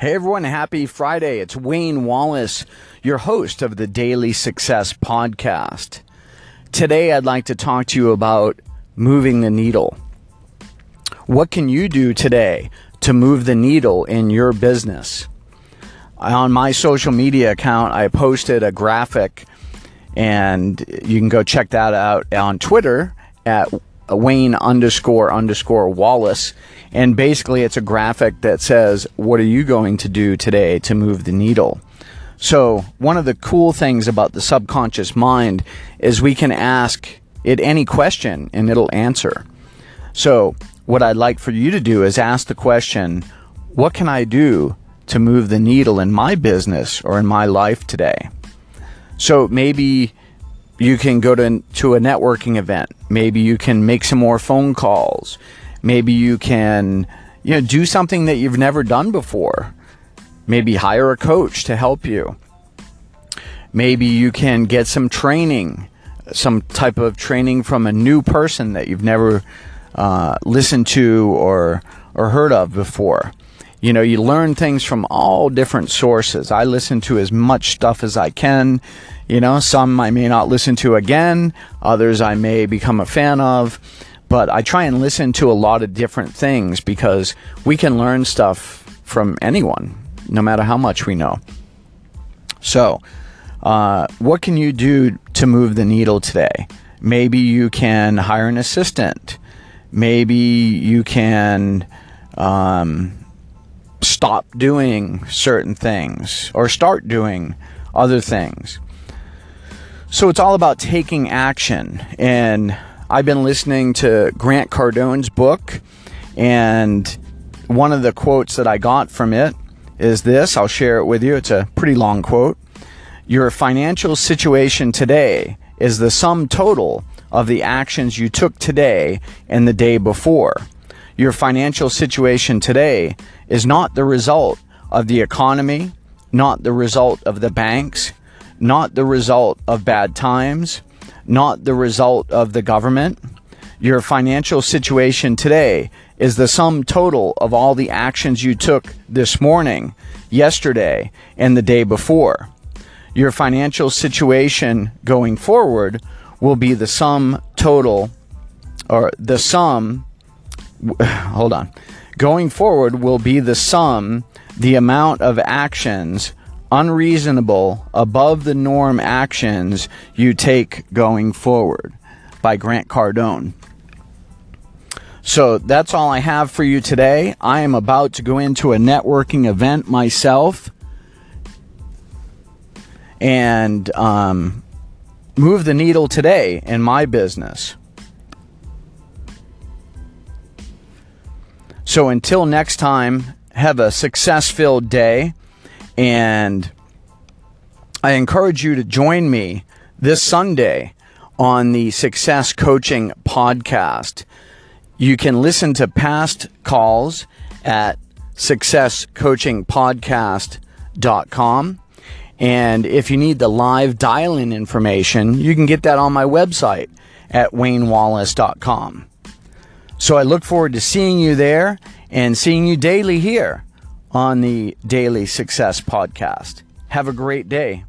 Hey everyone, happy Friday. It's Wayne Wallace, your host of the Daily Success Podcast. Today I'd like to talk to you about moving the needle. What can you do today to move the needle in your business? On my social media account, I posted a graphic and you can go check that out on Twitter at Wayne __ Wallace, and basically it's a graphic that says, what are you going to do today to move the needle? So one of the cool things about the subconscious mind is we can ask it any question and it'll answer. So what I'd like for you to do is ask the question, what can I do to move the needle in my business or in my life today? So maybe you can go to a networking event. Maybe you can make some more phone calls. Maybe you can do something that you've never done before. Maybe hire a coach to help you. Maybe you can get some training, some type of training from a new person that you've never listened to or heard of before. You learn things from all different sources. I listen to as much stuff as I can. Some I may not listen to again. Others I may become a fan of. But I try and listen to a lot of different things because we can learn stuff from anyone, no matter how much we know. So, what can you do to move the needle today? Maybe you can hire an assistant. Maybe you can stop doing certain things or start doing other things. So it's all about taking action. And I've been listening to Grant Cardone's book, and one of the quotes that I got from it is this. I'll share it with you. It's a pretty long quote. Your financial situation today is the sum total of the actions you took today and the day before. Your financial situation today is not the result of the economy, not the result of the banks, not the result of bad times, not the result of the government. Your financial situation today is the sum total of all the actions you took this morning, yesterday, and the day before. Your financial situation going forward will be the sum total, or the sum, going forward will be the sum, the amount of actions, unreasonable, above the norm actions you take going forward, by Grant Cardone. So that's all I have for you today. I am about to go into a networking event myself and move the needle today in my business. So until next time, have a success-filled day, and I encourage you to join me this Sunday on the Success Coaching Podcast. You can listen to past calls at successcoachingpodcast.com, and if you need the live dial-in information, you can get that on my website at waynewallace.com. So I look forward to seeing you there and seeing you daily here on the Daily Success Podcast. Have a great day.